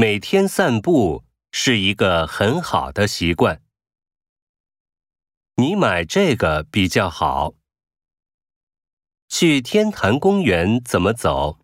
每天散步是一个很好的习惯。你买这个比较好。去天坛公园怎么走？